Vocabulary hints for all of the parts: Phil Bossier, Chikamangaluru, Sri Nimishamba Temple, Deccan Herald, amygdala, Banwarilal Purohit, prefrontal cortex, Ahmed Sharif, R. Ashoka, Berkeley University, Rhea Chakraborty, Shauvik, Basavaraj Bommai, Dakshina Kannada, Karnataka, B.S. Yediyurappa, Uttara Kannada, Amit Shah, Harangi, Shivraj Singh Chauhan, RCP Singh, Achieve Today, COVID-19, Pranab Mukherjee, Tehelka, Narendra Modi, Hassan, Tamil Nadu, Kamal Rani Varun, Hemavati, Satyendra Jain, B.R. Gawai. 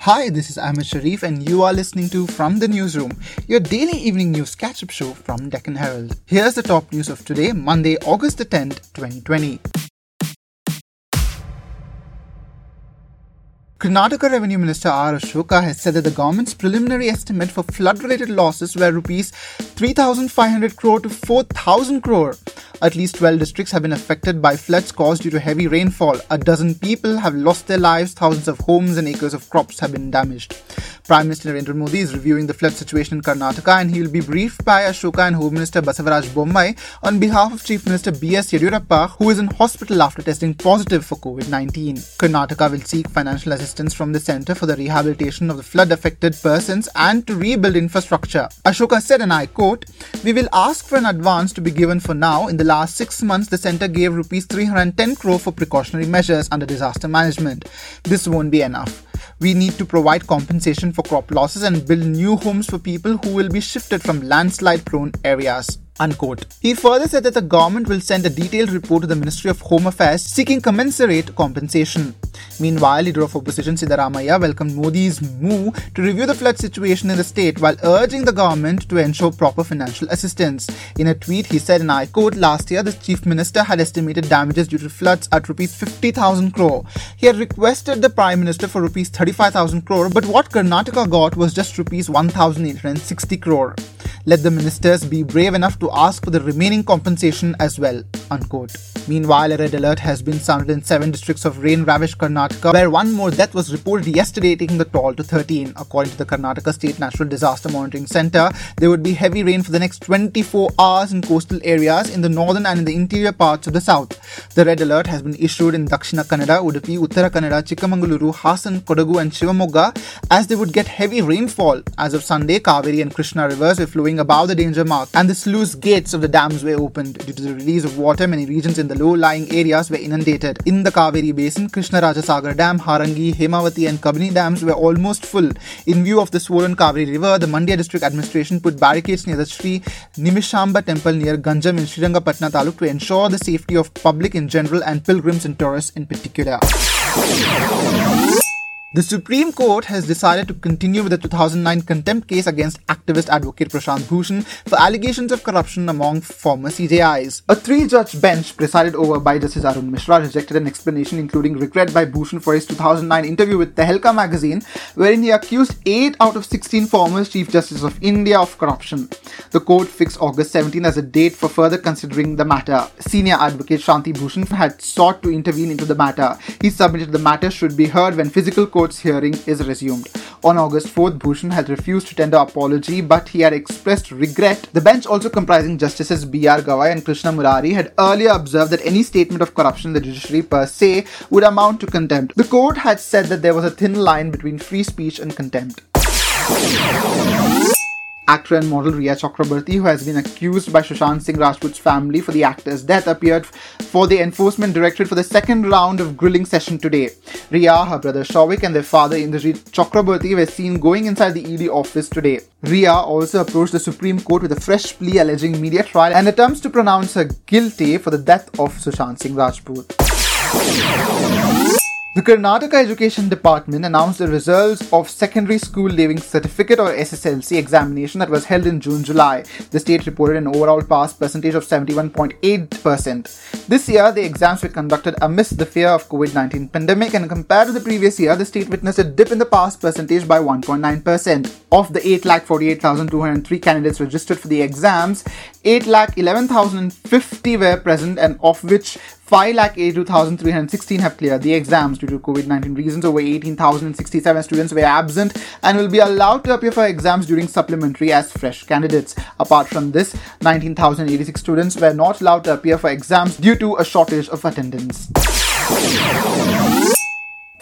Hi, this is Ahmed Sharif and you are listening to From the Newsroom, your daily evening news catch-up show from Deccan Herald. Here's the top news of today, Monday, August the 10th, 2020. Karnataka Revenue Minister R. Ashoka has said that the government's preliminary estimate for flood-related losses were Rs 3,500 crore to 4,000 crore. At least 12 districts have been affected by floods caused due to heavy rainfall. A dozen people have lost their lives, thousands of homes and acres of crops have been damaged. Prime Minister Narendra Modi is reviewing the flood situation in Karnataka and he will be briefed by Ashoka and Home Minister Basavaraj Bommai on behalf of Chief Minister B.S. Yediyurappa, who is in hospital after testing positive for COVID-19. Karnataka will seek financial assistance from the Centre for the Rehabilitation of the Flood-Affected Persons and to rebuild infrastructure. Ashoka said, and I quote, "We will ask for an advance to be given for now. In the last 6 months, the centre gave Rs 310 crore for precautionary measures under disaster management. This won't be enough. We need to provide compensation for crop losses and build new homes for people who will be shifted from landslide-prone areas." Unquote. He further said that the government will send a detailed report to the Ministry of Home Affairs seeking commensurate compensation. Meanwhile, Leader of Opposition Siddaramaiah welcomed Modi's move to review the flood situation in the state while urging the government to ensure proper financial assistance. In a tweet, he said, and I quote, "Last year, the Chief Minister had estimated damages due to floods at Rs 50,000 crore. He had requested the Prime Minister for Rs 35,000 crore, but what Karnataka got was just Rs 1,860 crore. Let the ministers be brave enough to ask for the remaining compensation as well." Unquote. Meanwhile, a red alert has been sounded in 7 districts of rain-ravaged Karnataka, where one more death was reported yesterday, taking the toll to 13. According to the Karnataka State National Disaster Monitoring Centre, there would be heavy rain for the next 24 hours in coastal areas in the northern and in the interior parts of the south. The red alert has been issued in Dakshina Kannada, Udupi, Uttara Kannada, Chikamangaluru, Hassan, Kodagu and Shivamogga, as they would get heavy rainfall. As of Sunday, Kaveri and Krishna rivers were flowing above the danger mark and the sluice gates of the dams were opened. Due to the release of water, many regions in the low-lying areas were inundated. In the Kaveri basin, Krishna Rajasagar Dam, Harangi, Hemavati and Kabini dams were almost full. In view of the swollen Kaveri river, the Mandya district administration put barricades near the Sri Nimishamba Temple near Ganjam in Sriranga Patna Taluk to ensure the safety of public in general and pilgrims and tourists in particular. The Supreme Court has decided to continue with the 2009 contempt case against activist advocate Prashant Bhushan for allegations of corruption among former CJIs. A 3-judge bench presided over by Justice Arun Mishra rejected an explanation including regret by Bhushan for his 2009 interview with Tehelka magazine, wherein he accused 8 out of 16 former Chief Justices of India of corruption. The court fixed August 17 as a date for further considering the matter. Senior advocate Shanti Bhushan had sought to intervene into the matter. He submitted the matter should be heard when physical court hearing is resumed. On August 4th, Bhushan had refused to tender apology, but he had expressed regret. The bench, also comprising Justices B.R. Gawai and Krishna Murari, had earlier observed that any statement of corruption in the judiciary per se would amount to contempt. The court had said that there was a thin line between free speech and contempt. Actor and model Rhea Chakraborty, who has been accused by Sushant Singh Rajput's family for the actor's death, appeared for the Enforcement Directorate for the second round of grilling session today. Rhea, her brother Shauvik and their father Indrajit Chakraborty were seen going inside the ED office today. Rhea also approached the Supreme Court with a fresh plea alleging media trial and attempts to pronounce her guilty for the death of Sushant Singh Rajput. The Karnataka Education Department announced the results of Secondary School Leaving Certificate or SSLC examination that was held in June-July. The state reported an overall pass percentage of 71.8%. This year, the exams were conducted amidst the fear of COVID-19 pandemic, and compared to the previous year, the state witnessed a dip in the pass percentage by 1.9%. Of the 8,48,203 candidates registered for the exams, 8,11,050 were present, and of which 5,82,316 have cleared the exams. Due to COVID-19 reasons, over 18,067 students were absent and will be allowed to appear for exams during supplementary as fresh candidates. Apart from this, 19,086 students were not allowed to appear for exams due to a shortage of attendance.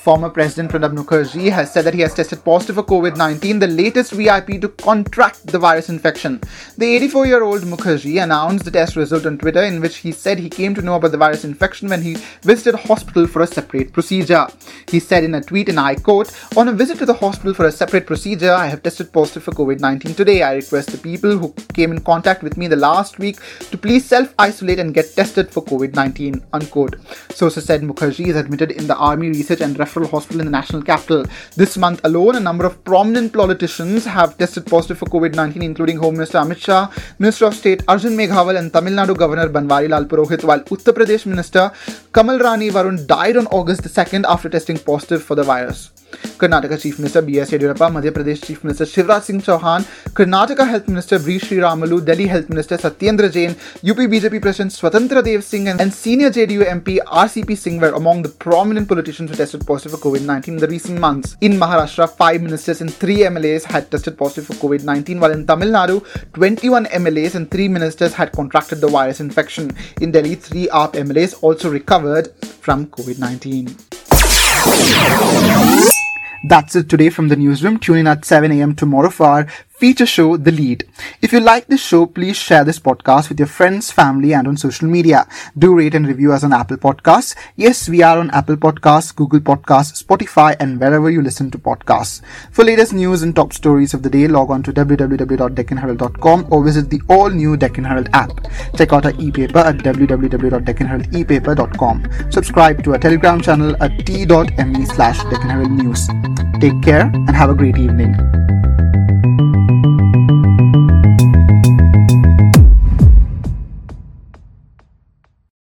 Former President Pranab Mukherjee has said that he has tested positive for COVID-19, the latest VIP to contract the virus infection. The 84-year-old Mukherjee announced the test result on Twitter, in which he said he came to know about the virus infection when he visited hospital for a separate procedure. He said in a tweet, and I quote, "On a visit to the hospital for a separate procedure, I have tested positive for COVID-19 today. I request the people who came in contact with me in the last week to please self-isolate and get tested for COVID-19." Unquote. Sources said Mukherjee is admitted in the Army Research and Reference referral hospital in the national capital. This month alone, a number of prominent politicians have tested positive for COVID-19, including Home Minister Amit Shah, Minister of State Arjun Meghawal, and Tamil Nadu Governor Banwarilal Purohit, while Uttar Pradesh Minister Kamal Rani Varun died on August the 2nd after testing positive for the virus. Karnataka Chief Minister B.S. Yediyurappa, Madhya Pradesh Chief Minister Shivraj Singh Chauhan, Karnataka Health Minister V. Sriramalu, Delhi Health Minister Satyendra Jain, UP BJP President Swatantra Dev Singh and senior JDU MP RCP Singh were among the prominent politicians who tested positive for COVID-19 in the recent months. In Maharashtra, 5 ministers and 3 MLAs had tested positive for COVID-19, while in Tamil Nadu, 21 MLAs and 3 ministers had contracted the virus infection. In Delhi, 3 AAP MLAs also recovered from COVID-19. That's it today from the newsroom. Tune in at 7 a.m. tomorrow for our feature show, The Lead. If you like this show, please share this podcast with your friends, family, and on social media. Do rate and review us on Apple Podcasts. Yes, we are on Apple Podcasts, Google Podcasts, Spotify, and wherever you listen to podcasts. For latest news and top stories of the day, log on to www.deccanherald.com or visit the all-new Deccan Herald app. Check out our e-paper at www.deccanheraldepaper.com. Subscribe to our Telegram channel at t.me/deccanheraldnews. Take care and have a great evening.